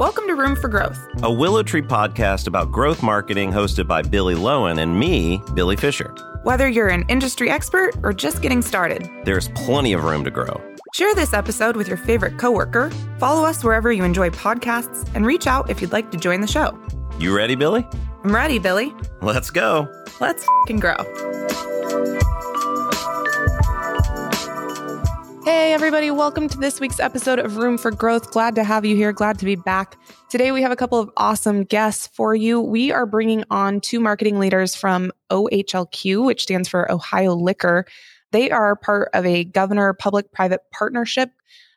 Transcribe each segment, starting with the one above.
Welcome to Room for Growth, a Willow Tree podcast about growth marketing hosted by Billy Lowen and me, Billy Fisher. Whether you're an industry expert or just getting started, there's plenty of room to grow. Share this episode with your favorite coworker, follow us wherever you enjoy podcasts, and reach out if you'd like to join the show. You ready, Billy? I'm ready, Billy. Let's go. Let's f***ing grow. Hey, everybody. Welcome to this week's episode of Room for Growth. Glad to have you here. Glad to be back. Today, we have a couple of awesome guests for you. We are bringing on two marketing leaders from OHLQ, which stands for Ohio Liquor. They are part of a governor public-private partnership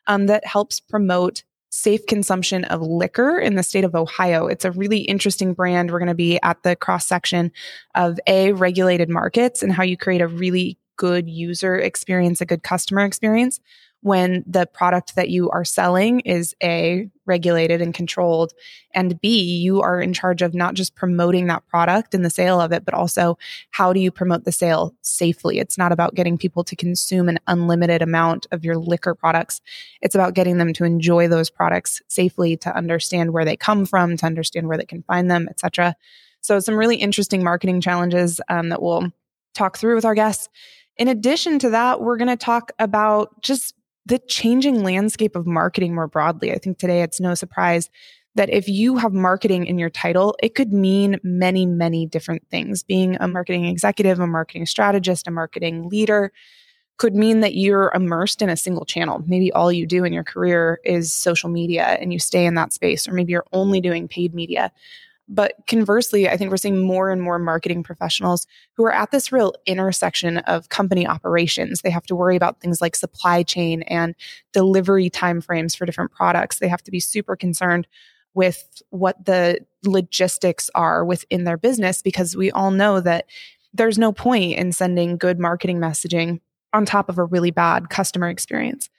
that helps promote safe consumption of liquor in the state of Ohio. It's a really interesting brand. We're going to be at the cross-section of regulated markets and how you create a really good user experience, a good customer experience when the product that you are selling is A, regulated and controlled, and B, you are in charge of not just promoting that product and the sale of it, but also how do you promote the sale safely? It's not about getting people to consume an unlimited amount of your liquor products. It's about getting them to enjoy those products safely, to understand where they come from, to understand where they can find them, et cetera. So some really interesting marketing challenges that we'll talk through with our guests. In addition to that, we're going to talk about just the changing landscape of marketing more broadly. I think today it's no surprise that if you have marketing in your title, it could mean many, many different things. Being a marketing executive, a marketing strategist, a marketing leader could mean that you're immersed in a single channel. Maybe all you do in your career is social media and you stay in that space, or maybe you're only doing paid media. But conversely, I think we're seeing more and more marketing professionals who are at this real intersection of company operations. They have to worry about things like supply chain and delivery timeframes for different products. They have to be super concerned with what the logistics are within their business, because we all know that there's no point in sending good marketing messaging on top of a really bad customer experience.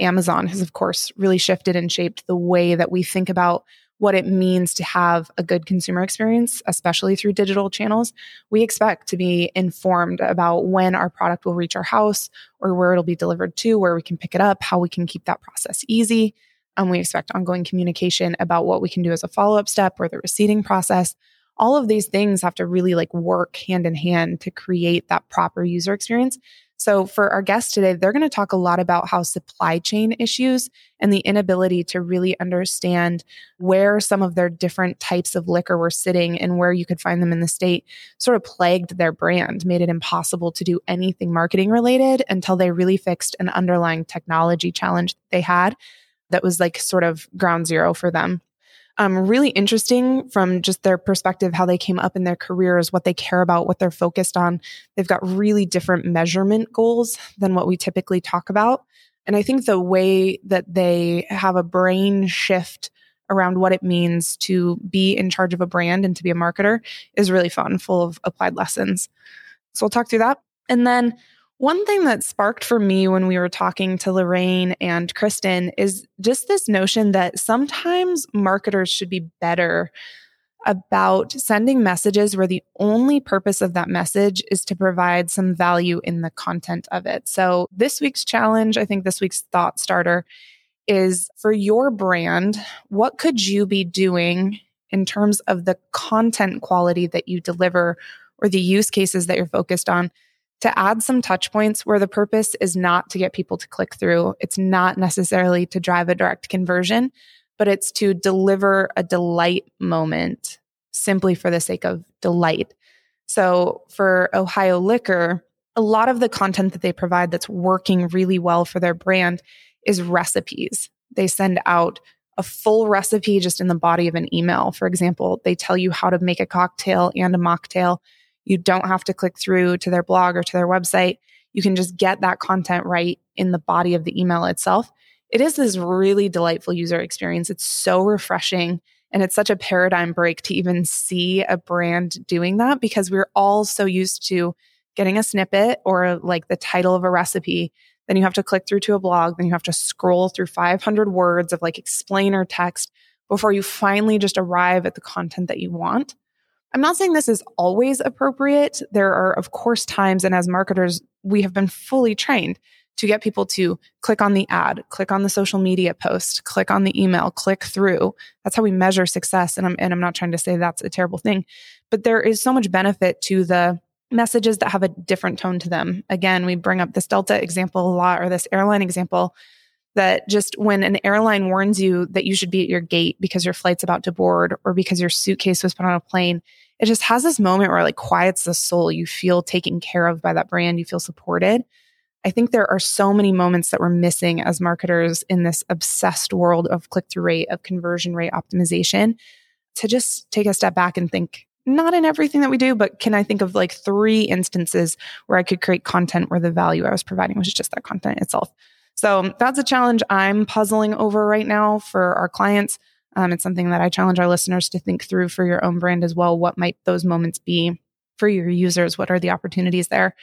Amazon has, of course, really shifted and shaped the way that we think about what it means to have a good consumer experience, especially through digital channels. We expect to be informed about when our product will reach our house or where it'll be delivered to, where we can pick it up, how we can keep that process easy. And we expect ongoing communication about what we can do as a follow-up step or the receipting process. All of these things have to really work hand in hand to create that proper user experience. So for our guests today, they're going to talk a lot about how supply chain issues and the inability to really understand where some of their different types of liquor were sitting and where you could find them in the state sort of plagued their brand, made it impossible to do anything marketing related until they really fixed an underlying technology challenge they had that was sort of ground zero for them. Really interesting from just their perspective, how they came up in their careers, what they care about, what they're focused on. They've got really different measurement goals than what we typically talk about. And I think the way that they have a brain shift around what it means to be in charge of a brand and to be a marketer is really fun, full of applied lessons. So we'll talk through that. And then one thing that sparked for me when we were talking to Lorraine and Kristen is just this notion that sometimes marketers should be better about sending messages where the only purpose of that message is to provide some value in the content of it. So this week's challenge, I think this week's thought starter is for your brand, what could you be doing in terms of the content quality that you deliver or the use cases that you're focused on to add some touch points where the purpose is not to get people to click through. It's not necessarily to drive a direct conversion, but it's to deliver a delight moment simply for the sake of delight. So for Ohio Liquor, a lot of the content that they provide that's working really well for their brand is recipes. They send out a full recipe just in the body of an email. For example, they tell you how to make a cocktail and a mocktail. You don't have to click through to their blog or to their website. You can just get that content right in the body of the email itself. It is this really delightful user experience. It's so refreshing. And it's such a paradigm break to even see a brand doing that, because we're all so used to getting a snippet or the title of a recipe. Then you have to click through to a blog. Then you have to scroll through 500 words of explainer text before you finally just arrive at the content that you want. I'm not saying this is always appropriate. There are, of course, times, and as marketers, we have been fully trained to get people to click on the ad, click on the social media post, click on the email, click through. That's how we measure success. And I'm not trying to say that's a terrible thing, but there is so much benefit to the messages that have a different tone to them. Again, we bring up this Delta example a lot, or this airline example, that just when an airline warns you that you should be at your gate because your flight's about to board or because your suitcase was put on a plane, it just has this moment where it like quiets the soul. You feel taken care of by that brand. You feel supported. I think there are so many moments that we're missing as marketers in this obsessed world of click-through rate, of conversion rate optimization, to just take a step back and think, not in everything that we do, but can I think of like three instances where I could create content where the value I was providing was just that content itself. So that's a challenge I'm puzzling over right now for our clients. It's something that I challenge our listeners to think through for your own brand as well. What might those moments be for your users? What are the opportunities there?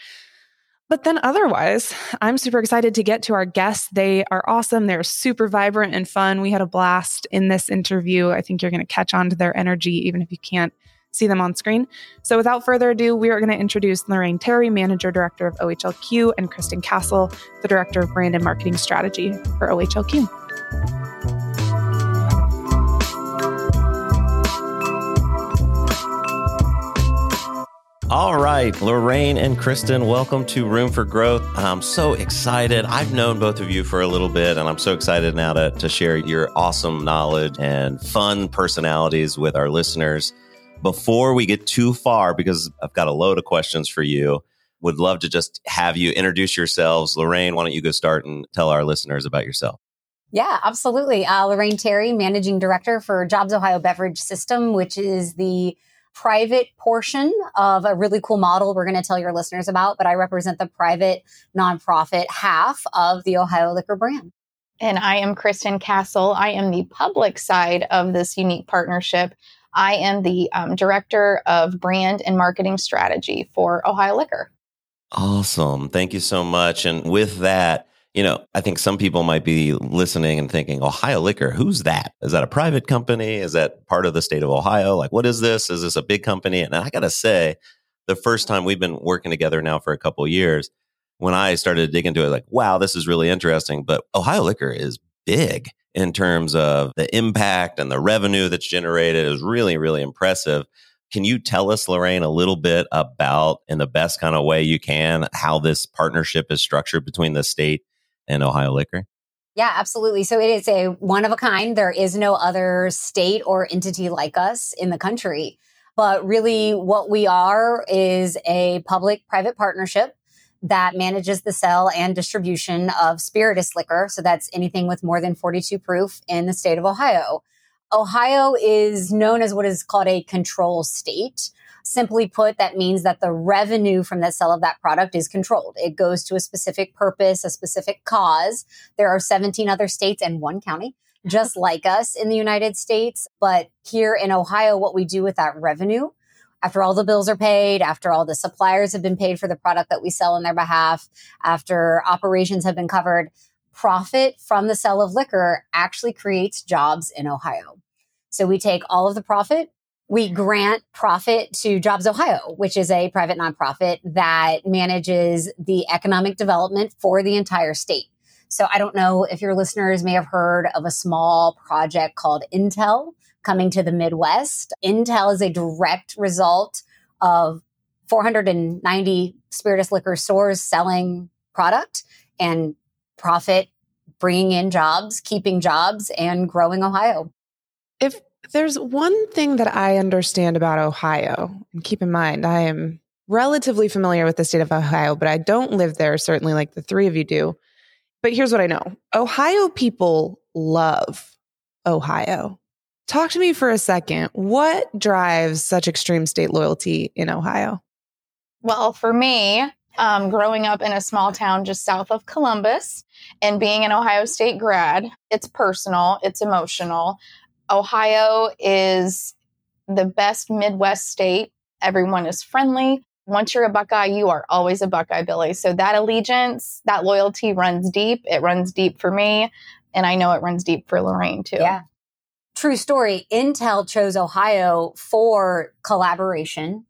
But then otherwise, I'm super excited to get to our guests. They are awesome. They're super vibrant and fun. We had a blast in this interview. I think you're going to catch on to their energy, even if you can't see them on screen. So without further ado, we are going to introduce Lorraine Terry, Manager Director of OHLQ, and Kristen Castle, the Director of Brand and Marketing Strategy for OHLQ. All right, Lorraine and Kristen, welcome to Room for Growth. I'm so excited. I've known both of you for a little bit, and I'm so excited now to share your awesome knowledge and fun personalities with our listeners. Before we get too far, because I've got a load of questions for you, would love to just have you introduce yourselves. Lorraine, why don't you go start and tell our listeners about yourself? Yeah, absolutely. Lorraine Terry, Managing Director for Jobs Ohio Beverage System, which is the private portion of a really cool model we're going to tell your listeners about. But I represent the private nonprofit half of the Ohio Liquor brand. And I am Kristen Castle. I am the public side of this unique partnership. I am the Director of Brand and Marketing Strategy for Ohio Liquor. Awesome. Thank you so much. And with that, you know, I think some people might be listening and thinking, Ohio Liquor, who's that? Is that a private company? Is that part of the state of Ohio? Like, what is this? Is this a big company? And I got to say, the first time we've been working together now for a couple of years, when I started to dig into it, like, wow, this is really interesting. But Ohio Liquor is big in terms of the impact and the revenue that's generated is really, really impressive. Can you tell us, Lorraine, a little bit about, in the best kind of way you can, how this partnership is structured between the state and Ohio Liquor? Yeah, absolutely. So it is a one of a kind. There is no other state or entity like us in the country. But really what we are is a public-private partnership that manages the sale and distribution of spirituous liquor. So that's anything with more than 42 proof in the state of Ohio. Ohio is known as what is called a control state. Simply put, that means that the revenue from the sale of that product is controlled. It goes to a specific purpose, a specific cause. There are 17 other states and one county, just like us in the United States. But here in Ohio, what we do with that revenue, after all the bills are paid, after all the suppliers have been paid for the product that we sell on their behalf, after operations have been covered, profit from the sale of liquor actually creates jobs in Ohio. So we take all of the profit, we grant profit to Jobs Ohio, which is a private nonprofit that manages the economic development for the entire state. So I don't know if your listeners may have heard of a small project called Intel coming to the Midwest. Intel is a direct result of 490 spirituous liquor stores selling product and profit, bringing in jobs, keeping jobs, and growing Ohio. If there's one thing that I understand about Ohio, and keep in mind, I am relatively familiar with the state of Ohio, but I don't live there, certainly like the three of you do. But here's what I know. Ohio people love Ohio. Talk to me for a second. What drives such extreme state loyalty in Ohio? Well, for me, growing up in a small town just south of Columbus and being an Ohio State grad, it's personal, it's emotional. Ohio is the best Midwest state. Everyone is friendly. Once you're a Buckeye, you are always a Buckeye, Billy. So that allegiance, that loyalty runs deep. It runs deep for me. And I know it runs deep for Lorraine, too. Yeah. True story. Intel chose Ohio for collaboration,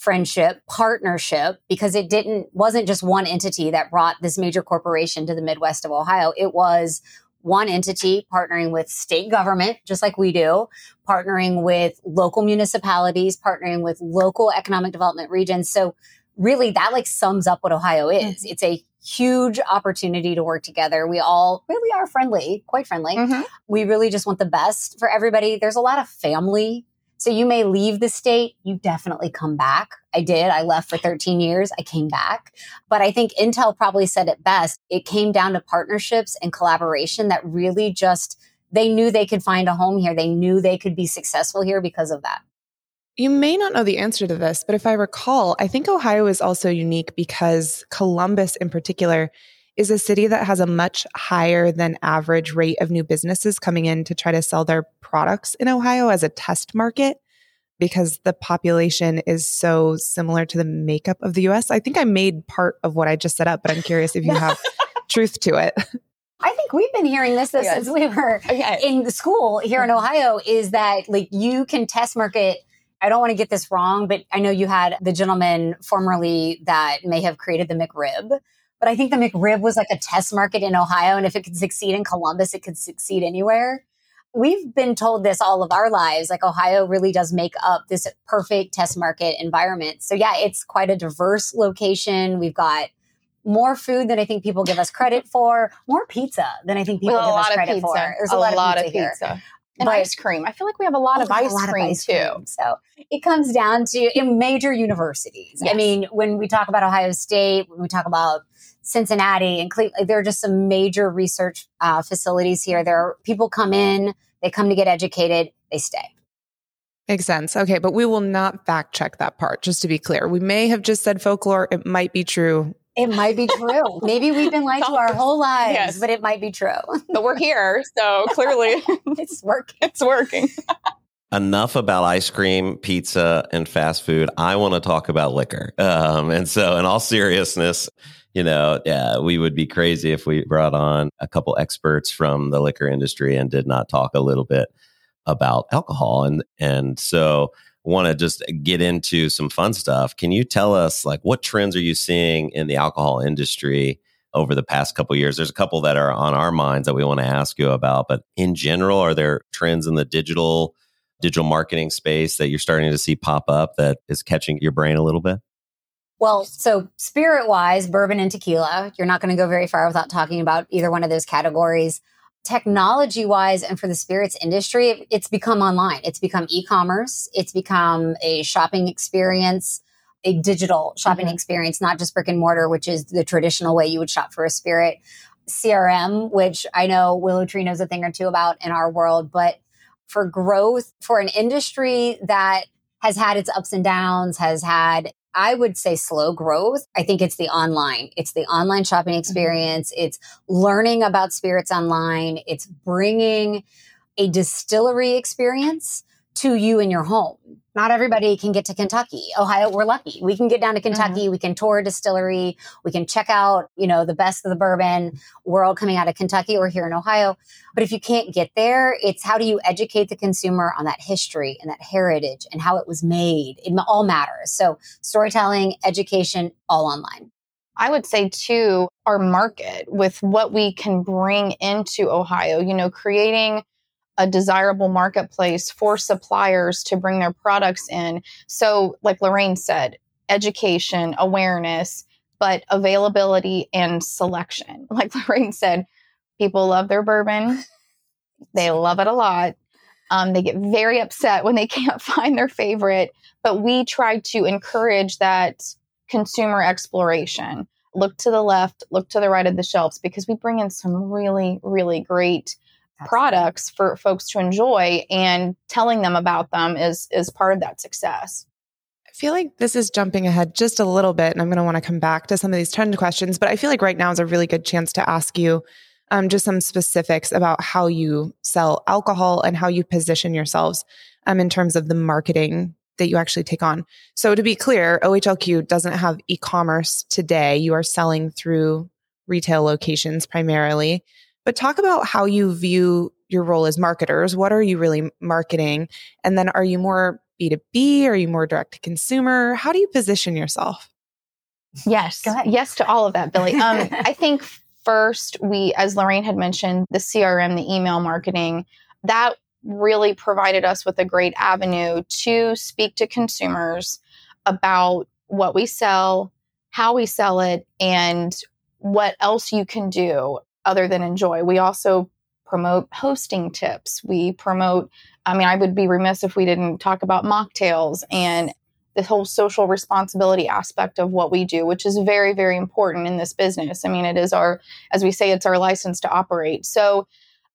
friendship, partnership, because it wasn't just one entity that brought this major corporation to the Midwest of Ohio. It was one entity partnering with state government, just like we do, partnering with local municipalities, partnering with local economic development regions. So really that like sums up what Ohio is. It's a huge opportunity to work together. We all really are friendly, quite friendly. Mm-hmm. We really just want the best for everybody. There's a lot of family. So you may leave the state. You definitely come back. I did. I left for 13 years. I came back. But I think Intel probably said it best. It came down to partnerships and collaboration that really just, they knew they could find a home here. They knew they could be successful here because of that. You may not know the answer to this, but if I recall, I think Ohio is also unique because Columbus in particular is a city that has a much higher than average rate of new businesses coming in to try to sell their products in Ohio as a test market because the population is so similar to the makeup of the US. I think I made part of what I just set up, but I'm curious if you have truth to it. I think we've been hearing this yes. since we were in school here in Ohio is that like you can test market. I don't want to get this wrong, but I know you had the gentleman formerly that may have created the McRib. But I think the McRib was like a test market in Ohio. And if it could succeed in Columbus, it could succeed anywhere. We've been told this all of our lives, like Ohio really does make up this perfect test market environment. So yeah, it's quite a diverse location. We've got more food than I think people give us credit for, more pizza than I think people give us credit for. There's a lot of pizza here. And ice cream. I feel like we have a lot of ice cream too. So it comes down to in major universities. Yes. I mean, when we talk about Ohio State, when we talk about Cincinnati and Cleveland, there are just some major research facilities here. There are people come in, they come to get educated, they stay. Makes sense. Okay. But we will not fact check that part, just to be clear. We may have just said folklore. It might be true. It might be true. Maybe we've been lied to our whole lives, yes. but it might be true. But we're here, so clearly it's working. It's working. Enough about ice cream, pizza, and fast food. I want to talk about liquor. And so in all seriousness, you know, we would be crazy if we brought on a couple experts from the liquor industry and did not talk a little bit about alcohol. And so want to just get into some fun stuff. Can you tell us like what trends are you seeing in the alcohol industry over the past couple of years? There's a couple that are on our minds that we want to ask you about, but in general, are there trends in the digital marketing space that you're starting to see pop up that is catching your brain a little bit? Well, so spirit-wise, bourbon and tequila, you're not going to go very far without talking about either one of those categories. Technology-wise and for the spirits industry, it's become online. It's become e-commerce. It's become a shopping experience, a digital shopping experience, not just brick and mortar, which is the traditional way you would shop for a spirit. CRM, which I know Willow Tree knows a thing or two about in our world, but for growth, for an industry that has had its ups and downs, has had, I would say, slow growth. I think it's the online. It's the online shopping experience. It's learning about spirits online. It's bringing a distillery experience to you in your home. Not everybody can get to Kentucky. Ohio, we're lucky. We can get down to Kentucky. We can tour a distillery. We can check out, you know, the best of the bourbon world coming out of Kentucky or here in Ohio. But if you can't get there, it's how do you educate the consumer on that history and that heritage and how it was made? It all matters. So storytelling, education, all online. I would say too, our market with what we can bring into Ohio, you know, creating a desirable marketplace for suppliers to bring their products in. So like Lorraine said, education, awareness, but availability and selection. Like Lorraine said, people love their bourbon. They love it a lot. They get very upset when they can't find their favorite, but we try to encourage that consumer exploration. Look to the left, look to the right of the shelves, because we bring in some really, really great products for folks to enjoy, and telling them about them is part of that success. I feel like this is jumping ahead just a little bit, and I'm going to want to come back to some of these trend questions, but I feel like right now is a really good chance to ask you just some specifics about how you sell alcohol and how you position yourselves in terms of the marketing that you actually take on. So to be clear, OHLQ doesn't have e-commerce today. You are selling through retail locations primarily. But talk about how you view your role as marketers. What are you really marketing? And then are you more B2B? Are you more direct to consumer? How do you position yourself? Yes. Yes to all of that, Billy. I think first, we, as Lorraine had mentioned, the CRM, the email marketing, that really provided us with a great avenue to speak to consumers about what we sell, how we sell it, and what else you can do other than enjoy. We also promote hosting tips. We promote, I would be remiss if we didn't talk about mocktails and the whole social responsibility aspect of what we do, which is very, very important in this business. I mean, it is our, as we say, it's our license to operate. So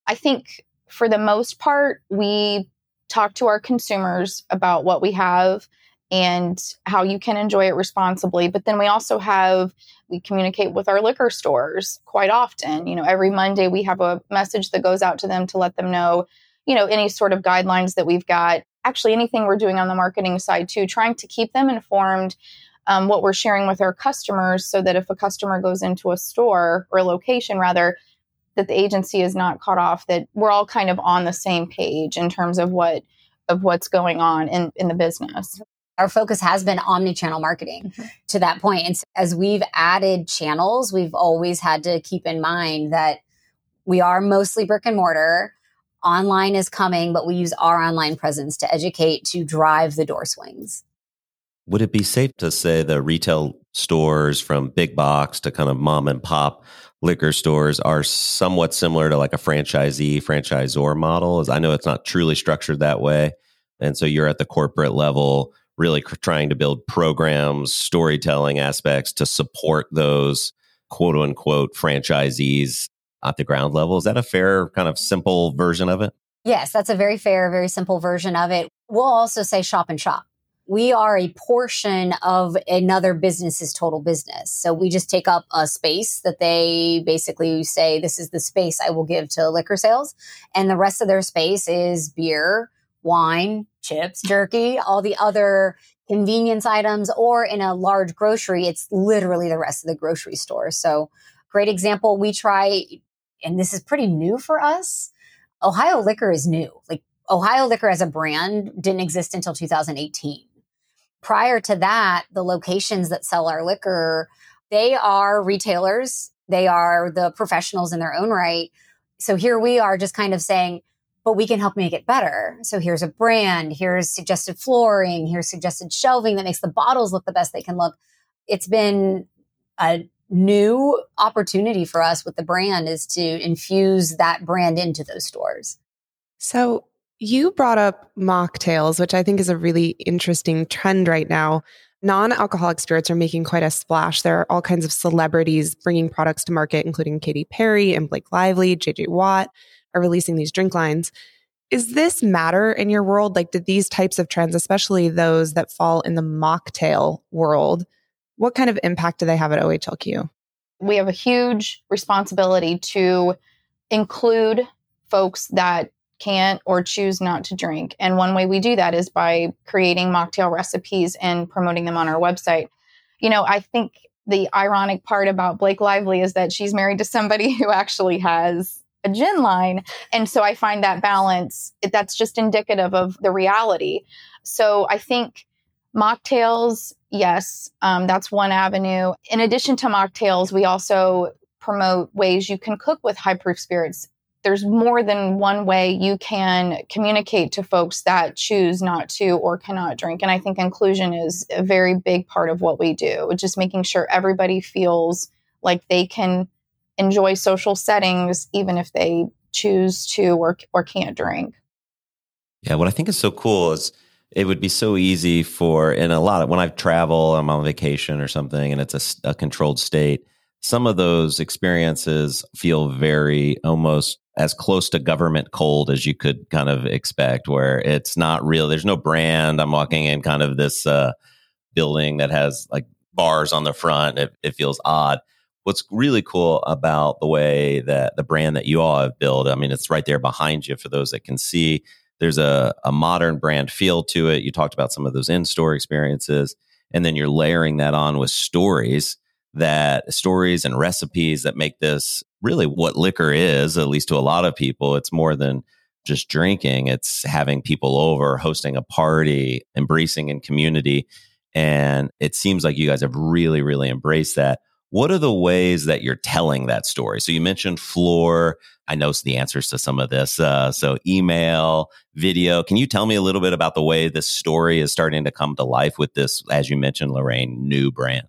I think for the most part, we talk to our consumers about what we have and how you can enjoy it responsibly. But then we also have, we communicate with our liquor stores quite often. You know, every Monday we have a message that goes out to them to let them know, you know, any sort of guidelines that we've got. Actually, anything we're doing on the marketing side too, trying to keep them informed what we're sharing with our customers so that if a customer goes into a store or a location rather, that the agency is not caught off, that we're all kind of on the same page in terms of what's going on in the business. Our focus has been omni-channel marketing to that point. And so as we've added channels, we've always had to keep in mind that we are mostly brick and mortar. Online is coming, but we use our online presence to educate, to drive the door swings. Would it be safe to say the retail stores from big box to kind of mom and pop liquor stores are somewhat similar to like a franchisor model? As I know it's not truly structured that way. And so you're at the corporate level, really trying to build programs, storytelling aspects to support those quote unquote franchisees at the ground level. Is that a fair kind of simple version of it? Yes, that's a very fair, very simple version of it. We'll also say shop and shop. We are a portion of another business's total business. So we just take up a space that they basically say, this is the space I will give to liquor sales. And the rest of their space is beer, wine, chips, jerky, all the other convenience items, or in a large grocery, it's literally the rest of the grocery store. So great example, we try, and this is pretty new for us, Ohio Liquor is new. Like Ohio Liquor as a brand didn't exist until 2018. Prior to that, the locations that sell our liquor, they are retailers. They are the professionals in their own right. So here we are just kind of saying, but we can help make it better. So here's a brand, here's suggested flooring, here's suggested shelving that makes the bottles look the best they can look. It's been a new opportunity for us with the brand is to infuse that brand into those stores. So you brought up mocktails, which I think is a really interesting trend right now. Non-alcoholic spirits are making quite a splash. There are all kinds of celebrities bringing products to market, including Katy Perry and Blake Lively, JJ Watt are releasing these drink lines. Is this matter in your world? Like, did these types of trends, especially those that fall in the mocktail world, what kind of impact do they have at OHLQ? We have a huge responsibility to include folks that can't or choose not to drink. And one way we do that is by creating mocktail recipes and promoting them on our website. You know, I think the ironic part about Blake Lively is that she's married to somebody who actually has a gin line. And so I find that balance, that's just indicative of the reality. So I think mocktails, yes, that's one avenue. In addition to mocktails, we also promote ways you can cook with high-proof spirits. There's more than one way you can communicate to folks that choose not to or cannot drink. And I think inclusion is a very big part of what we do, just making sure everybody feels like they can enjoy social settings, even if they choose to or can't drink. Yeah, what I think is so cool is it would be so easy for, and a lot of, when I travel, I'm on vacation or something, and it's a controlled state, some of those experiences feel very almost as close to government cold as you could kind of expect, where it's not real. There's no brand. I'm walking in kind of this building that has like bars on the front. It feels odd. What's really cool about the way that the brand that you all have built, I mean, it's right there behind you for those that can see. There's a modern brand feel to it. You talked about some of those in-store experiences, and then you're layering that on with stories and recipes that make this really what liquor is, at least to a lot of people. It's more than just drinking. It's having people over, hosting a party, embracing in community. And it seems like you guys have really, really embraced that. What are the ways that you're telling that story? So you mentioned floor. I know the answers to some of this. So email, video. Can you tell me a little bit about the way this story is starting to come to life with this, as you mentioned, Lorraine, new brand?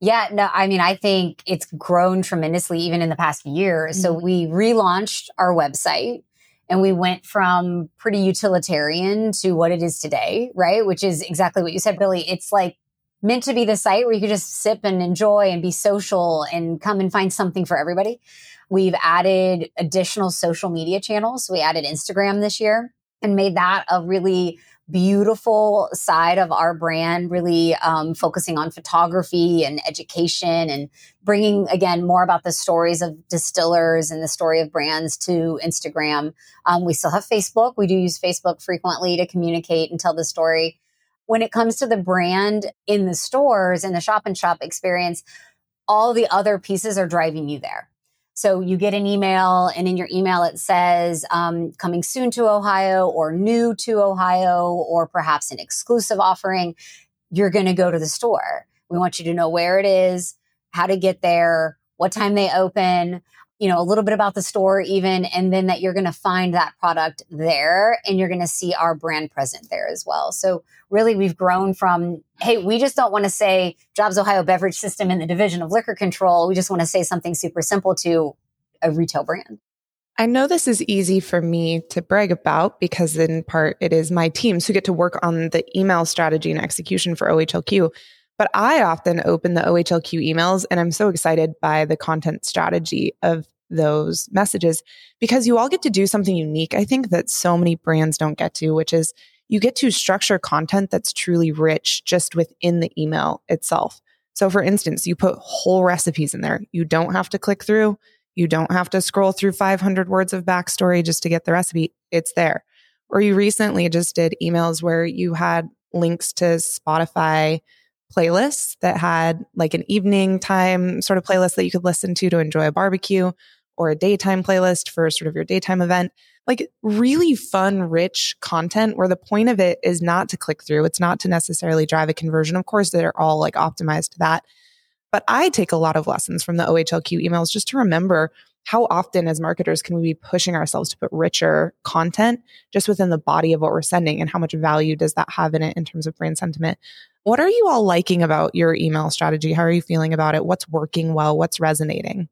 Yeah, no, I mean, I think it's grown tremendously even in the past year. Mm-hmm. So we relaunched our website and we went from pretty utilitarian to what it is today, right? Which is exactly what you said, Billy. It's like meant to be the site where you could just sip and enjoy and be social and come and find something for everybody. We've added additional social media channels. We added Instagram this year and made that a really beautiful side of our brand, really focusing on photography and education and bringing, again, more about the stories of distillers and the story of brands to Instagram. We still have Facebook. We do use Facebook frequently to communicate and tell the story. When it comes to the brand in the stores, in the shop-in-shop experience, all the other pieces are driving you there. So you get an email, and in your email it says, coming soon to Ohio, or new to Ohio, or perhaps an exclusive offering. You're going to go to the store. We want you to know where it is, how to get there, what time they open, you know, a little bit about the store even, and then that you're going to find that product there and you're going to see our brand present there as well. So really we've grown from, hey, we just don't want to say Jobs Ohio Beverage System in the Division of Liquor Control. We just want to say something super simple to a retail brand. I know this is easy for me to brag about because in part it is my teams who get to work on the email strategy and execution for OHLQ. But I often open the OHLQ emails and I'm so excited by the content strategy of those messages because you all get to do something unique. I think that so many brands don't get to, which is you get to structure content that's truly rich just within the email itself. So for instance, you put whole recipes in there. You don't have to click through. You don't have to scroll through 500 words of backstory just to get the recipe. It's there. Or you recently just did emails where you had links to Spotify playlists that had like an evening time sort of playlist that you could listen to enjoy a barbecue, or a daytime playlist for sort of your daytime event. Like really fun, rich content where the point of it is not to click through. It's not to necessarily drive a conversion. Of course, they're all like optimized to that. But I take a lot of lessons from the OHLQ emails just to remember how often as marketers can we be pushing ourselves to put richer content just within the body of what we're sending, and how much value does that have in it in terms of brand sentiment? What are you all liking about your email strategy? How are you feeling about it? What's working well? What's resonating?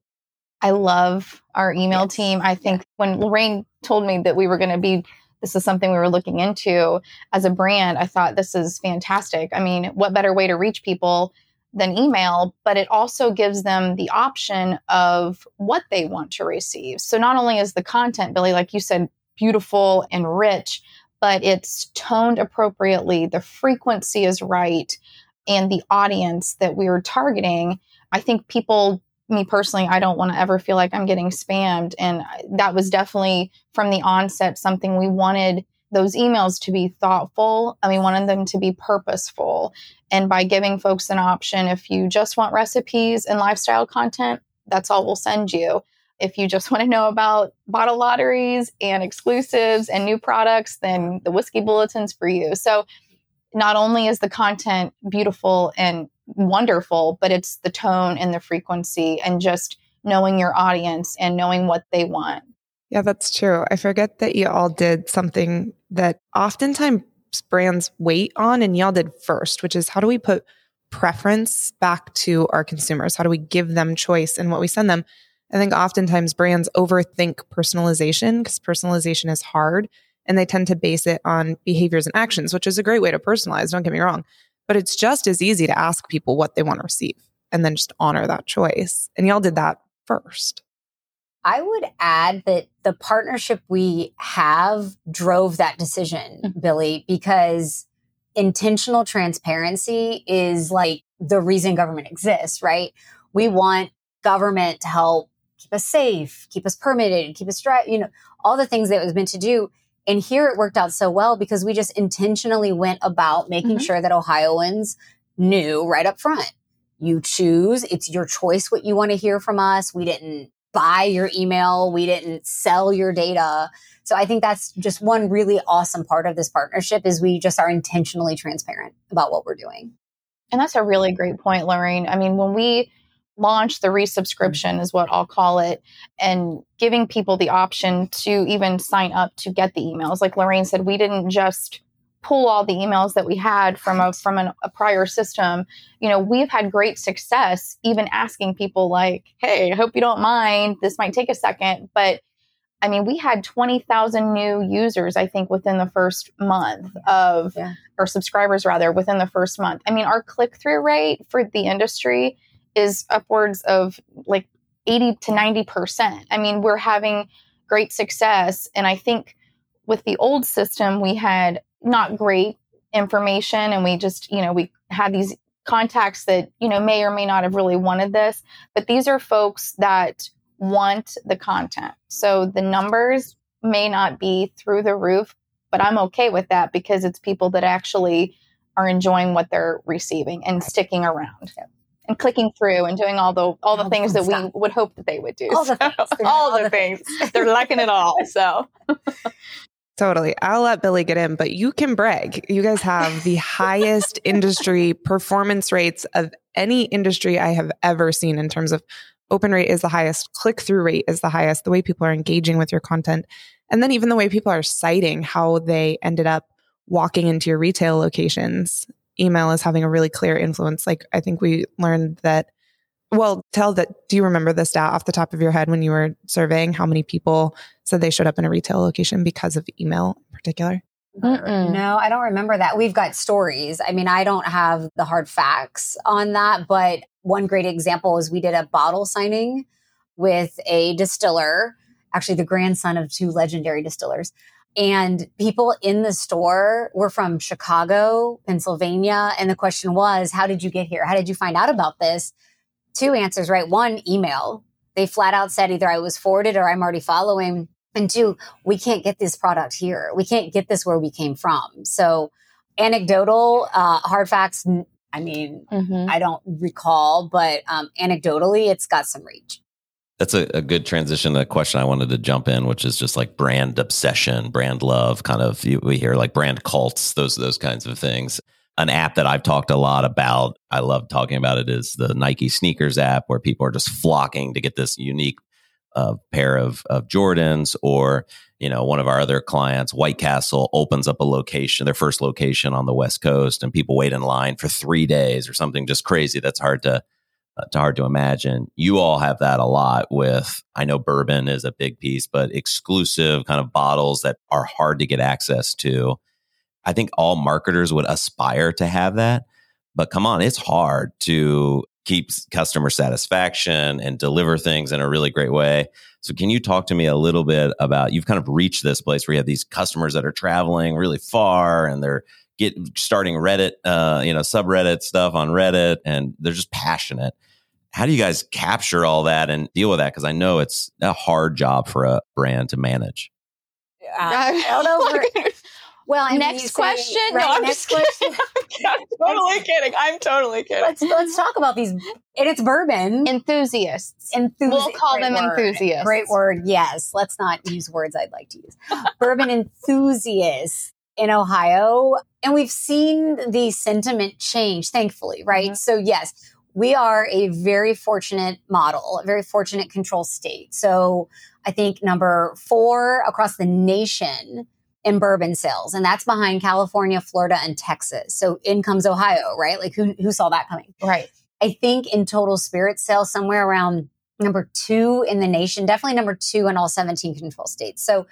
I love our email team. I think when Lorraine told me that we were going to be, this is something we were looking into as a brand, I thought this is fantastic. I mean, what better way to reach people than email, but it also gives them the option of what they want to receive. So not only is the content, Billy, like you said, beautiful and rich, but it's toned appropriately, the frequency is right, and the audience that we were targeting. I think people, me personally, I don't want to ever feel like I'm getting spammed. And that was definitely from the onset something we wanted those emails to be thoughtful. I mean, wanted them to be purposeful. And by giving folks an option, if you just want recipes and lifestyle content, that's all we'll send you. If you just want to know about bottle lotteries and exclusives and new products, then the whiskey bulletin's for you. So not only is the content beautiful and wonderful, but it's the tone and the frequency and just knowing your audience and knowing what they want. Yeah, that's true. I forget that you all did something that oftentimes brands wait on, and y'all did first, which is how do we put preference back to our consumers? How do we give them choice in what we send them? I think oftentimes brands overthink personalization because personalization is hard, and they tend to base it on behaviors and actions, which is a great way to personalize, don't get me wrong. But it's just as easy to ask people what they want to receive and then just honor that choice. And y'all did that first. I would add that the partnership we have drove that decision, Billy, because intentional transparency is like the reason government exists, right? We want government to help keep us safe, keep us permitted, keep us dry, you know, all the things that it was meant to do. And here it worked out so well because we just intentionally went about making sure that Ohioans knew right up front. You choose, it's your choice what you want to hear from us. We didn't buy your email. We didn't sell your data. So I think that's just one really awesome part of this partnership is we just are intentionally transparent about what we're doing. And that's a really great point, Lorraine. I mean, when we launched the resubscription is what I'll call it, and giving people the option to even sign up to get the emails. Like Lorraine said, we didn't just pull all the emails that we had from a prior system. You know, we've had great success even asking people like, hey, I hope you don't mind. This might take a second. But I mean, we had 20,000 new users, I think, within the first month or subscribers rather, within the first month. I mean, our click-through rate for the industry is upwards of like 80 to 90%. I mean, we're having great success. And I think with the old system, we had not great information. And we just, you know, we had these contacts that, you know, may or may not have really wanted this, but these are folks that want the content. So the numbers may not be through the roof, but I'm okay with that because it's people that actually are enjoying what they're receiving and sticking around. Yeah. And clicking through and doing all the things that we would hope that they would do. All the things. They're liking it all. So totally. I'll let Billy get in, but you can brag. You guys have the highest industry performance rates of any industry I have ever seen in terms of open rate is the highest, click-through rate is the highest, the way people are engaging with your content, and then even the way people are citing how they ended up walking into your retail locations. Email is having a really clear influence. Like I think we learned that, do you remember the stat off the top of your head when you were surveying how many people said they showed up in a retail location because of email in particular? Mm-mm. No, I don't remember that. We've got stories. I mean, I don't have the hard facts on that, but one great example is we did a bottle signing with a distiller, actually the grandson of two legendary distillers. And people in the store were from Chicago, Pennsylvania. And the question was, how did you get here? How did you find out about this? Two answers, right? One, email. They flat out said either I was forwarded or I'm already following. And two, we can't get this product here. We can't get this where we came from. So anecdotal, hard facts. I mean, I don't recall, but anecdotally, it's got some reach. That's a good transition to a question I wanted to jump in, which is just like brand obsession, brand love, kind of we hear like brand cults, those kinds of things. An app that I've talked a lot about, I love talking about it, is the Nike sneakers app where people are just flocking to get this unique pair of Jordans, or, you know, one of our other clients, White Castle, opens up a location, their first location on the West Coast, and people wait in line for 3 days or something just crazy that's hard to imagine. You all have that a lot with, I know bourbon is a big piece, but exclusive kind of bottles that are hard to get access to. I think all marketers would aspire to have that, but come on, it's hard to keep customer satisfaction and deliver things in a really great way. So can you talk to me a little bit about, you've kind of reached this place where you have these customers that are traveling really far and they're starting Reddit, subreddit stuff on Reddit, and they're just passionate. How do you guys capture all that and deal with that? Because I know it's a hard job for a brand to manage. Next question. I'm totally kidding. Let's talk about these. And it's bourbon enthusiasts. We'll call them enthusiasts. Great word. Yes. Let's not use words I'd like to use. Bourbon enthusiasts in Ohio. And we've seen the sentiment change, thankfully, right? Mm-hmm. So yes, we are a very fortunate model, a very fortunate control state. So I think number 4 across the nation in bourbon sales, and that's behind California, Florida, and Texas. So in comes Ohio, right? Like who saw that coming? Right. I think in total spirit sales, somewhere around number 2 in the nation, definitely number 2 in all 17 control states. So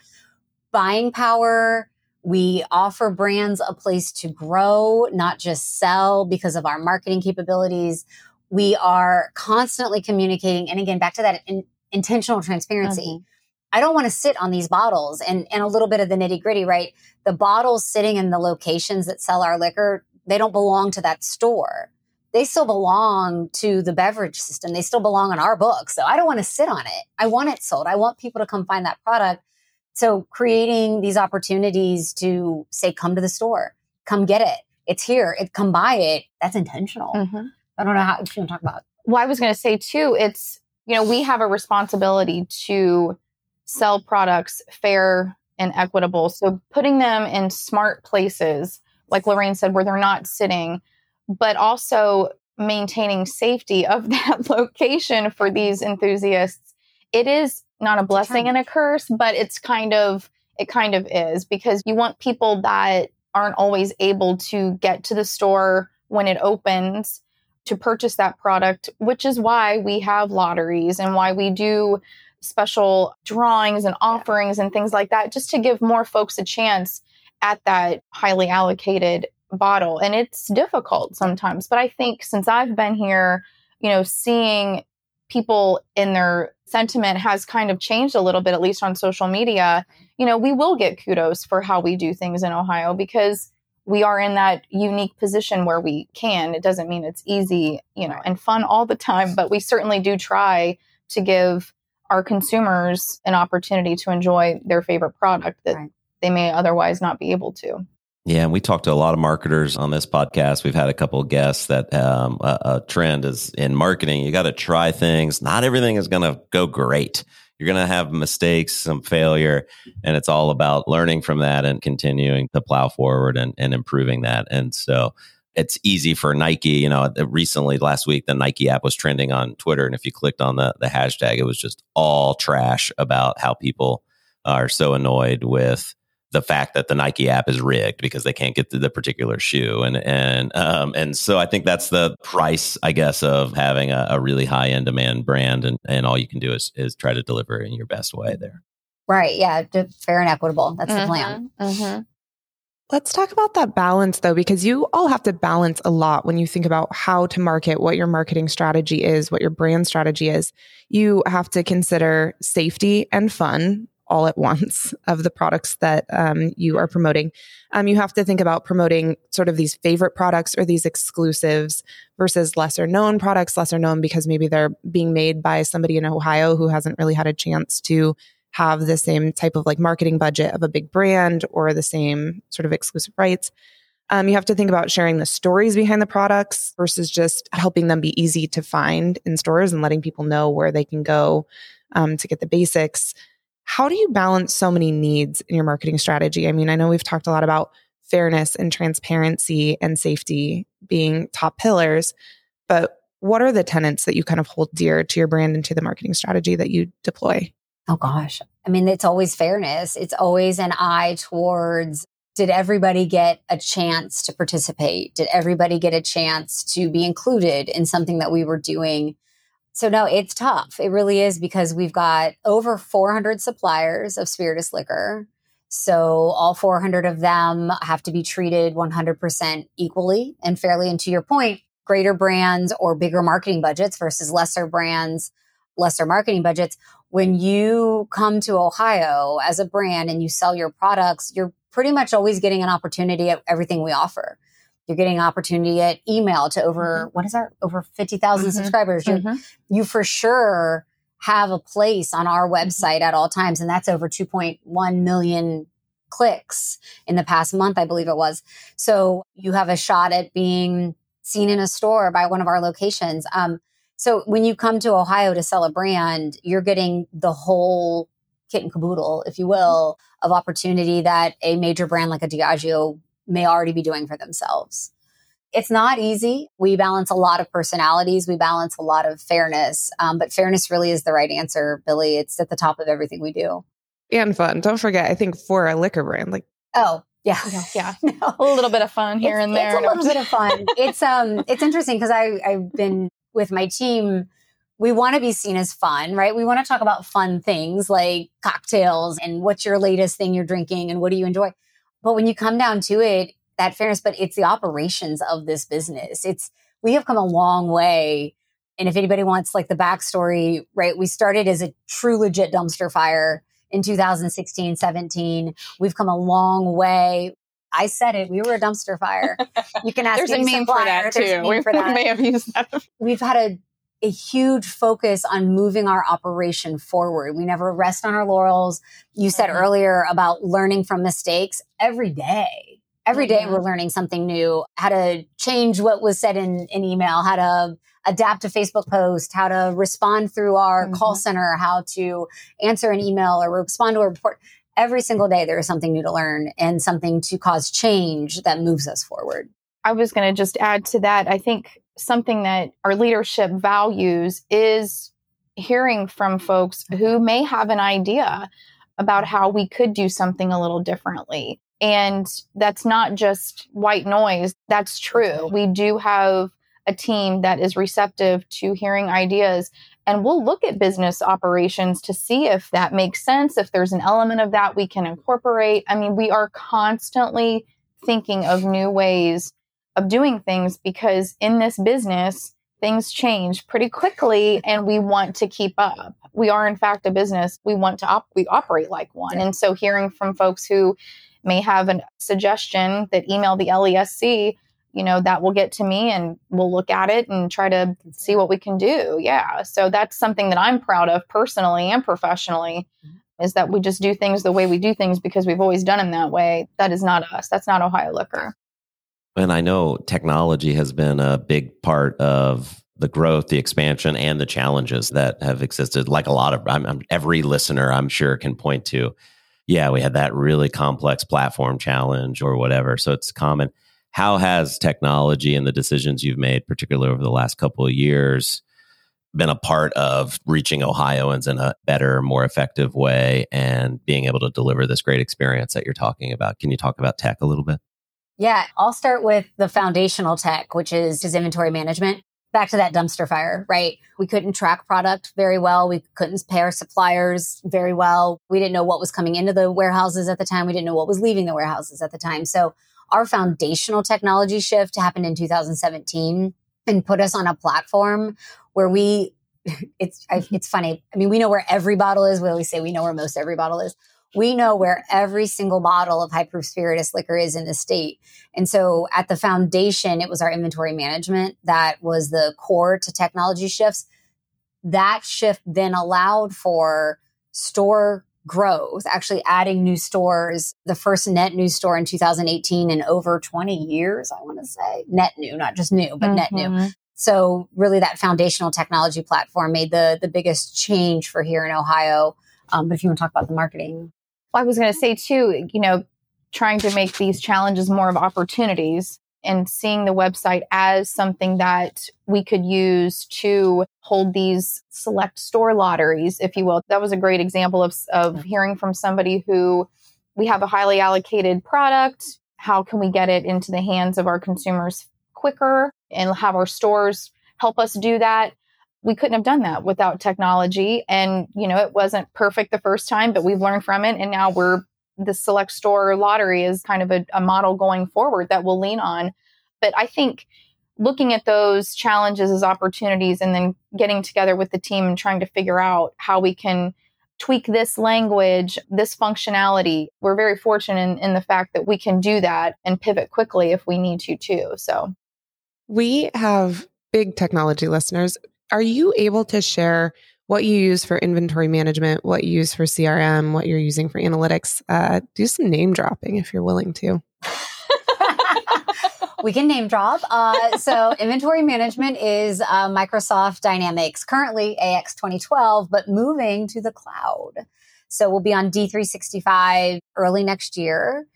buying power. We offer brands a place to grow, not just sell, because of our marketing capabilities. We are constantly communicating. And again, back to that intentional transparency. Mm-hmm. I don't want to sit on these bottles and a little bit of the nitty gritty, right? The bottles sitting in the locations that sell our liquor, they don't belong to that store. They still belong to the beverage system. They still belong on our books. So I don't want to sit on it. I want it sold. I want people to come find that product. So creating these opportunities to say, come to the store, come get it. It's here. Come buy it. That's intentional. Mm-hmm. I don't know if you want to talk about it. Well, I was going to say too, it's you know, we have a responsibility to sell products fair and equitable. So putting them in smart places, like Lorraine said, where they're not sitting, but also maintaining safety of that location for these enthusiasts. It is not a blessing and a curse, but it kind of is, because you want people that aren't always able to get to the store when it opens to purchase that product, which is why we have lotteries and why we do special drawings and offerings and things like that, just to give more folks a chance at that highly allocated bottle. And it's difficult sometimes. But I think since I've been here, you know, seeing people in their sentiment has kind of changed a little bit, at least on social media. You know, we will get kudos for how we do things in Ohio because we are in that unique position where we can. It doesn't mean it's easy, you know, and fun all the time, but we certainly do try to give our consumers an opportunity to enjoy their favorite product that they may otherwise not be able to. Yeah. And we talked to a lot of marketers on this podcast. We've had a couple of guests that a trend is in marketing. You got to try things. Not everything is going to go great. You're going to have mistakes, some failure. And it's all about learning from that and continuing to plow forward and improving that. And so it's easy for Nike. You know, recently last week, the Nike app was trending on Twitter. And if you clicked on the hashtag, it was just all trash about how people are so annoyed with the fact that the Nike app is rigged because they can't get to the particular shoe. And so I think that's the price, I guess, of having a really high in demand brand. And all you can do is try to deliver in your best way there. Right. Yeah. Fair and equitable. That's the plan. Mm-hmm. Let's talk about that balance though, because you all have to balance a lot when you think about how to market, what your marketing strategy is, what your brand strategy is. You have to consider safety and fun all at once of the products that you are promoting. You have to think about promoting sort of these favorite products or these exclusives versus lesser known products, lesser known because maybe they're being made by somebody in Ohio who hasn't really had a chance to have the same type of like marketing budget of a big brand or the same sort of exclusive rights. You have to think about sharing the stories behind the products versus just helping them be easy to find in stores and letting people know where they can go to get the basics. How do you balance so many needs in your marketing strategy? I mean, I know we've talked a lot about fairness and transparency and safety being top pillars, but what are the tenets that you kind of hold dear to your brand and to the marketing strategy that you deploy? Oh gosh. I mean, it's always fairness. It's always an eye towards, did everybody get a chance to participate? Did everybody get a chance to be included in something that we were doing? So no, it's tough. It really is because we've got over 400 suppliers of spirituous liquor. So all 400 of them have to be treated 100% equally and fairly. And to your point, greater brands or bigger marketing budgets versus lesser brands, lesser marketing budgets. When you come to Ohio as a brand and you sell your products, you're pretty much always getting an opportunity at everything we offer. You're getting an opportunity at email to over, what is our, over 50,000 subscribers. You for sure have a place on our website at all times. And that's over 2.1 million clicks in the past month, I believe it was. So you have a shot at being seen in a store by one of our locations. So when you come to Ohio to sell a brand, you're getting the whole kit and caboodle, if you will, of opportunity that a major brand like a Diageo may already be doing for themselves. It's not easy. We balance a lot of personalities. We balance a lot of fairness. But fairness really is the right answer, Billy. It's at the top of everything we do. And fun. Don't forget, I think for a liquor brand, like... Oh, yeah. Yeah. No. A little bit of fun here and there. It's a little bit of fun. It's interesting because I've been with my team. We want to be seen as fun, right? We want to talk about fun things like cocktails and what's your latest thing you're drinking and what do you enjoy? But when you come down to it, that fairness, but it's the operations of this business. We have come a long way. And if anybody wants like the backstory, right? We started as a true legit dumpster fire in 2016, 17. We've come a long way. I said it. We were a dumpster fire. You can ask there's any supplier. There's a meme for that too. We may have used that. We've had a huge focus on moving our operation forward. We never rest on our laurels. You said earlier about learning from mistakes every day. Every day we're learning something new, how to change what was said in an email, how to adapt a Facebook post, how to respond through our call center, how to answer an email or respond to a report. Every single day, there is something new to learn and something to cause change that moves us forward. I was going to just add to that. I think something that our leadership values is hearing from folks who may have an idea about how we could do something a little differently. And that's not just white noise. That's true. We do have a team that is receptive to hearing ideas. And we'll look at business operations to see if that makes sense, if there's an element of that we can incorporate. I mean, we are constantly thinking of new ways of doing things because in this business, things change pretty quickly and we want to keep up. We are, in fact, a business. We want to operate like one. And so hearing from folks who may have a suggestion that email the LESC, you know, that will get to me and we'll look at it and try to see what we can do. Yeah. So that's something that I'm proud of personally and professionally is that we just do things the way we do things because we've always done them that way. That is not us. That's not Ohio Liquor. And I know technology has been a big part of the growth, the expansion, and the challenges that have existed. Like a lot of every listener, I'm sure, can point to. Yeah, we had that really complex platform challenge or whatever. So it's common. How has technology and the decisions you've made, particularly over the last couple of years, been a part of reaching Ohioans in a better, more effective way and being able to deliver this great experience that you're talking about? Can you talk about tech a little bit? Yeah, I'll start with the foundational tech, which is inventory management. Back to that dumpster fire, right? We couldn't track product very well. We couldn't pay our suppliers very well. We didn't know what was coming into the warehouses at the time. We didn't know what was leaving the warehouses at the time. So our foundational technology shift happened in 2017 and put us on a platform where it's funny. I mean, we know where every bottle is. We always say we know where most every bottle is. We know where every single bottle of high-proof spirituous liquor is in the state. And so at the foundation, it was our inventory management that was the core to technology shifts. That shift then allowed for store growth, actually adding new stores, the first net new store in 2018 in over 20 years, I want to say. Net new, not just new, but net new. So really that foundational technology platform made the biggest change for here in Ohio. But if you want to talk about the marketing. Well, I was going to say too, you know, trying to make these challenges more of opportunities and seeing the website as something that we could use to hold these select store lotteries, if you will. That was a great example of hearing from somebody who we have a highly allocated product. How can we get it into the hands of our consumers quicker and have our stores help us do that? We couldn't have done that without technology. And, you know, it wasn't perfect the first time, but we've learned from it. And now the select store lottery is kind of a model going forward that we'll lean on. But I think looking at those challenges as opportunities and then getting together with the team and trying to figure out how we can tweak this language, this functionality. We're very fortunate in the fact that we can do that and pivot quickly if we need to, too. So we have big technology listeners. Are you able to share what you use for inventory management, what you use for CRM, what you're using for analytics? Do some name dropping if you're willing to. We can name drop. So inventory management is Microsoft Dynamics, currently AX 2012, but moving to the cloud. So we'll be on D365 early next year.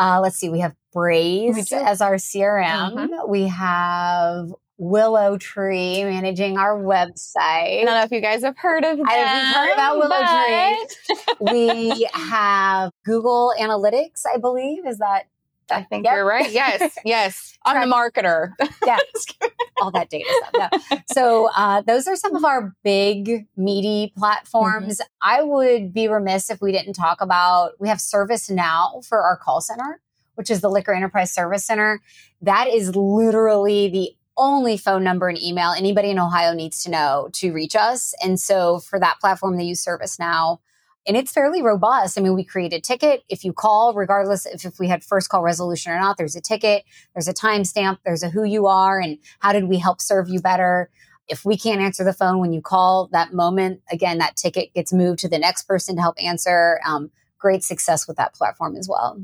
Let's see, we have Braze as our CRM. We have Willow Tree managing our website. I don't know if you guys have heard of that. I haven't heard about Willow Tree. We have Google Analytics, I believe. Is that? I think you're right. Yes. I'm the marketer. Yeah. All that data stuff. No. So those are some of our big, meaty platforms. I would be remiss if we didn't talk about, we have ServiceNow for our call center, which is the Liquor Enterprise Service Center. That is literally the only phone number and email anybody in Ohio needs to know to reach us. And so for that platform, they use ServiceNow. And it's fairly robust. I mean, we create a ticket. If you call, regardless if we had first call resolution or not, there's a ticket, there's a timestamp, there's a who you are and how did we help serve you better. If we can't answer the phone when you call that moment, again, that ticket gets moved to the next person to help answer. Great success with that platform as well.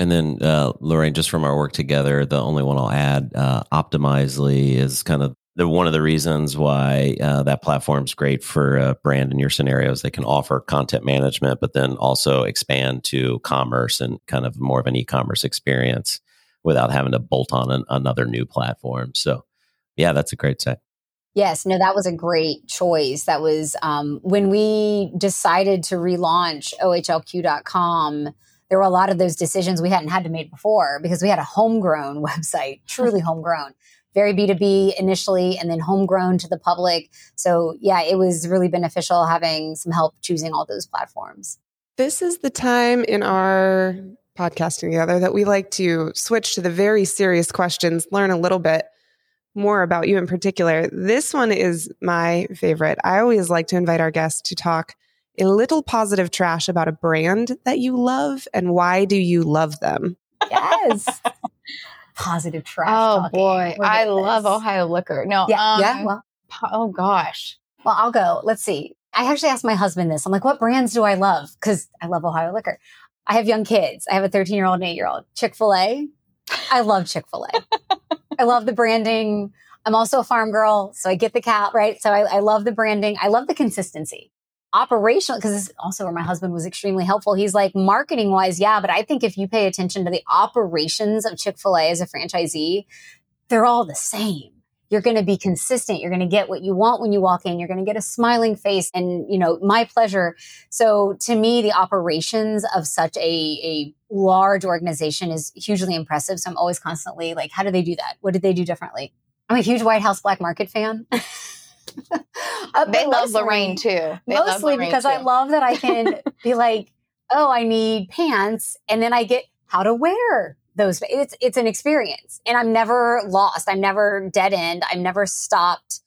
And then, Lorraine, just from our work together, the only one I'll add, Optimizely is kind of one of the reasons why that platform's great for a brand in your scenario is they can offer content management, but then also expand to commerce and kind of more of an e-commerce experience without having to bolt on another new platform. So yeah, that's a great set. Yes, no, that was a great choice. That was when we decided to relaunch OHLQ.com. There were a lot of those decisions we hadn't had to make before because we had a homegrown website, truly homegrown, very B2B initially, and then homegrown to the public. So yeah, it was really beneficial having some help choosing all those platforms. This is the time in our podcasting together that we like to switch to the very serious questions, learn a little bit more about you in particular. This one is my favorite. I always like to invite our guests to talk a little positive trash about a brand that you love and why do you love them? Yes. Positive trash. Oh talking. Boy. I love Ohio Liquor. No. Yeah. Oh gosh. Well, I'll go. Let's see. I actually asked my husband this. I'm like, what brands do I love? Because I love Ohio Liquor. I have young kids. I have a 13-year-old and 8-year-old. Chick-fil-A. I love Chick-fil-A. I love the branding. I'm also a farm girl, so I get the cow, right? So I love the branding. I love the consistency. Operational, because this is also where my husband was extremely helpful. He's like, marketing wise, yeah, but I think if you pay attention to the operations of Chick-fil-A as a franchisee, they're all the same. You're going to be consistent. You're going to get what you want when you walk in. You're going to get a smiling face and, you know, my pleasure. So to me, the operations of such a large organization is hugely impressive. So I'm always constantly like, how do they do that? What did they do differently? I'm a huge White House Black Market fan. They love Lorraine too. Mostly because I love that I can be like, oh, I need pants. And then I get how to wear those. It's an experience. And I'm never lost. I'm never dead end. I'm never stopped.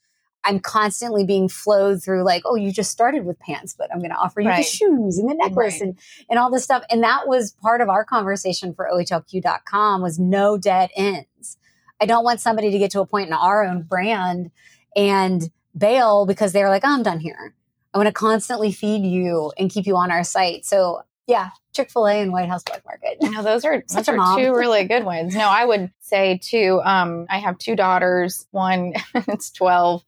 I'm constantly being flowed through like, oh, you just started with pants, but I'm going to offer you the shoes and the necklace and all this stuff. And that was part of our conversation for OHLQ.com was no dead ends. I don't want somebody to get to a point in our own brand and bail because they're like, oh, I'm done here. I want to constantly feed you and keep you on our site. So yeah, Chick-fil-A and White House Black Market. No, those are two really good ones. No, I would say too, I have two daughters, one it's 12,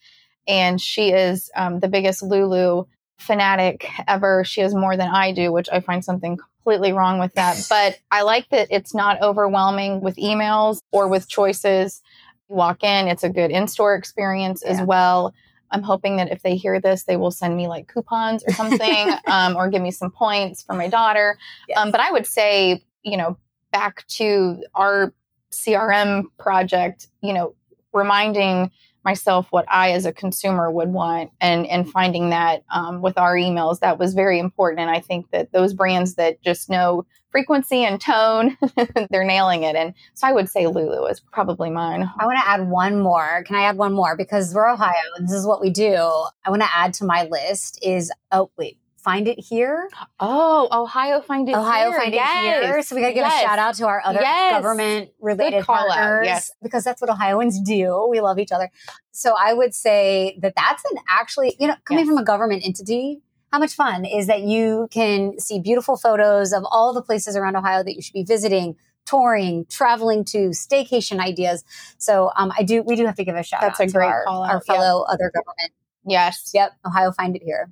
and she is the biggest Lulu fanatic ever. She has more than I do, which I find something completely wrong with that. But I like that it's not overwhelming with emails or with choices. You walk in, it's a good in-store experience as well. I'm hoping that if they hear this, they will send me like coupons or something, or give me some points for my daughter. Yes. But I would say, you know, back to our CRM project, you know, reminding myself what I as a consumer would want and finding that with our emails, that was very important. And I think that those brands that just know frequency and tone, they're nailing it. And so I would say Lulu is probably mine. I want to add one more. Can I add one more? Because we're Ohio and this is what we do. I want to add to my list is, Find It Here. Oh, Ohio Find It Here. Ohio Find It Here. So we got to give a shout out to our other government-related partners because that's what Ohioans do. We love each other. So I would say that that's an actually, you know, coming from a government entity, how much fun is that you can see beautiful photos of all the places around Ohio that you should be visiting, touring, traveling to, staycation ideas. So we do have to give a shout out to our fellow other government. Yes. Yep. Ohio Find It Here.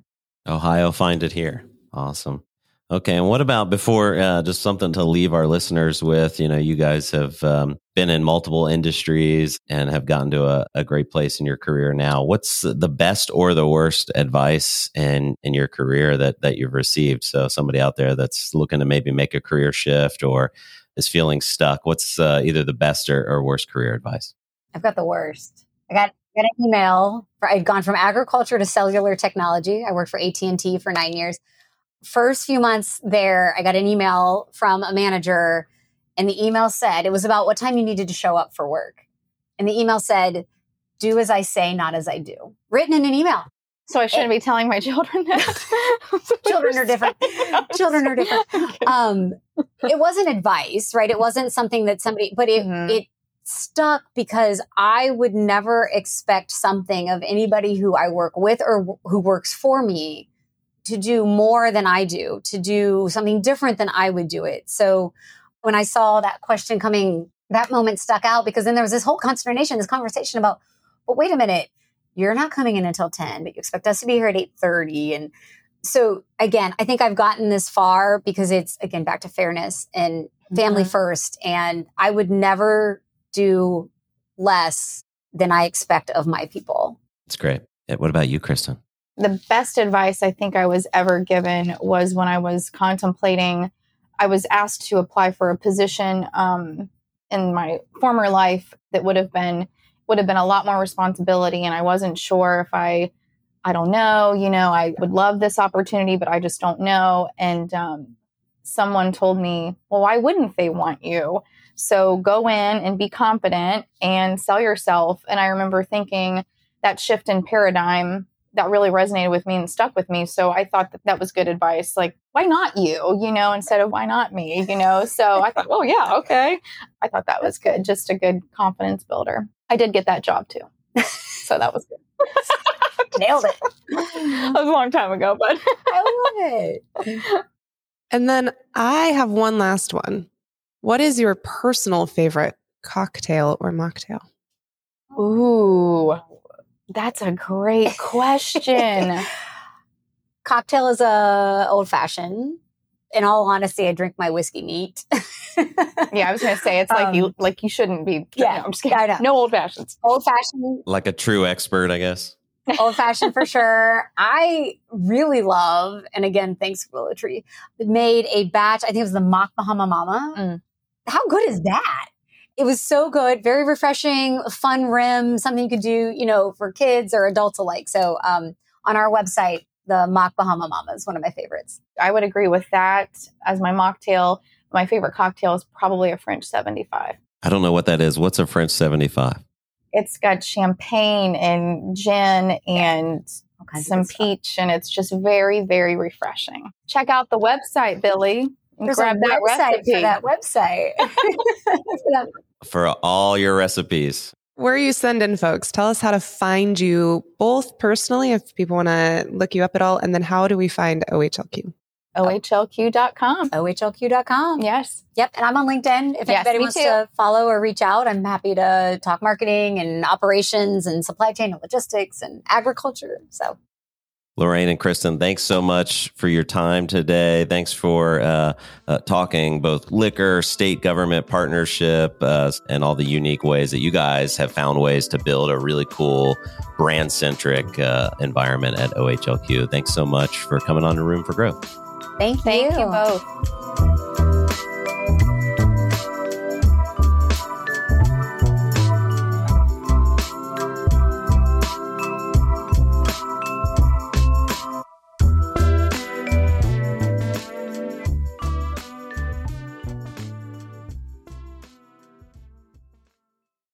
Ohio Find It Here. Awesome. Okay. And what about before, just something to leave our listeners with, you know, you guys have been in multiple industries and have gotten to a great place in your career now. What's the best or the worst advice in your career that you've received? So somebody out there that's looking to maybe make a career shift or is feeling stuck, what's either the best or worst career advice? I've got the worst. I got an email. I'd gone from agriculture to cellular technology. I worked for AT&T for 9 years. First few months there, I got an email from a manager, and the email said, it was about what time you needed to show up for work. And the email said, do as I say, not as I do. Written in an email. So I shouldn't be telling my children that. Children are different. Children are different. It wasn't advice, right? It wasn't something that somebody, but it stuck because I would never expect something of anybody who I work with or who works for me to do more than I do, to do something different than I would do it. So when I saw that question coming, that moment stuck out because then there was this whole consternation, this conversation about but wait a minute, you're not coming in until 10, but you expect us to be here at 8:30. And so again, I think I've gotten this far because it's, again, back to fairness and family first. And I would never do less than I expect of my people. That's great. What about you, Kristen? The best advice I think I was ever given was when I was contemplating, I was asked to apply for a position in my former life that would have been a lot more responsibility. And I wasn't sure if I don't know, you know, I would love this opportunity, but I just don't know. And someone told me, well, why wouldn't they want you? So go in and be confident and sell yourself. And I remember thinking that shift in paradigm that really resonated with me and stuck with me. So I thought that was good advice. Like, why not you, you know, instead of why not me, you know? So I thought, oh yeah, okay. I thought that was good. Just a good confidence builder. I did get that job too. So that was good. Nailed it. That was a long time ago, but I love it. And then I have one last one. What is your personal favorite cocktail or mocktail? Ooh, that's a great question. Cocktail is a old-fashioned. In all honesty, I drink my whiskey neat. Yeah, I was going to say, it's like you shouldn't be. Yeah, no, I'm just kidding. I know. No old-fashions. Old-fashioned. Like a true expert, I guess. Old-fashioned for sure. I really love, and again, thanks Willow Tree, made a batch. I think it was the Mock Bahama Mama. How good is that? It was so good. Very refreshing, fun rim, something you could do, you know, for kids or adults alike. So on our website, the Mock Bahama Mama is one of my favorites. I would agree with that as my mocktail. My favorite cocktail is probably a French 75. I don't know what that is. What's a French 75? It's got champagne and gin and some peach, and it's just very, very refreshing. Check out the website, Billy. There's grab that recipe. For that website. For all your recipes. Where are you sending folks? Tell us how to find you both personally, if people want to look you up at all. And then how do we find OHLQ? OHLQ.com. OHLQ.com. Yes. Yep. And I'm on LinkedIn. If anybody wants to follow or reach out, I'm happy to talk marketing and operations and supply chain and logistics and agriculture. So Lorraine and Kristen, thanks so much for your time today. Thanks for talking both liquor, state government partnership, and all the unique ways that you guys have found ways to build a really cool brand-centric environment at OHLQ. Thanks so much for coming on to Room for Growth. Thank you both.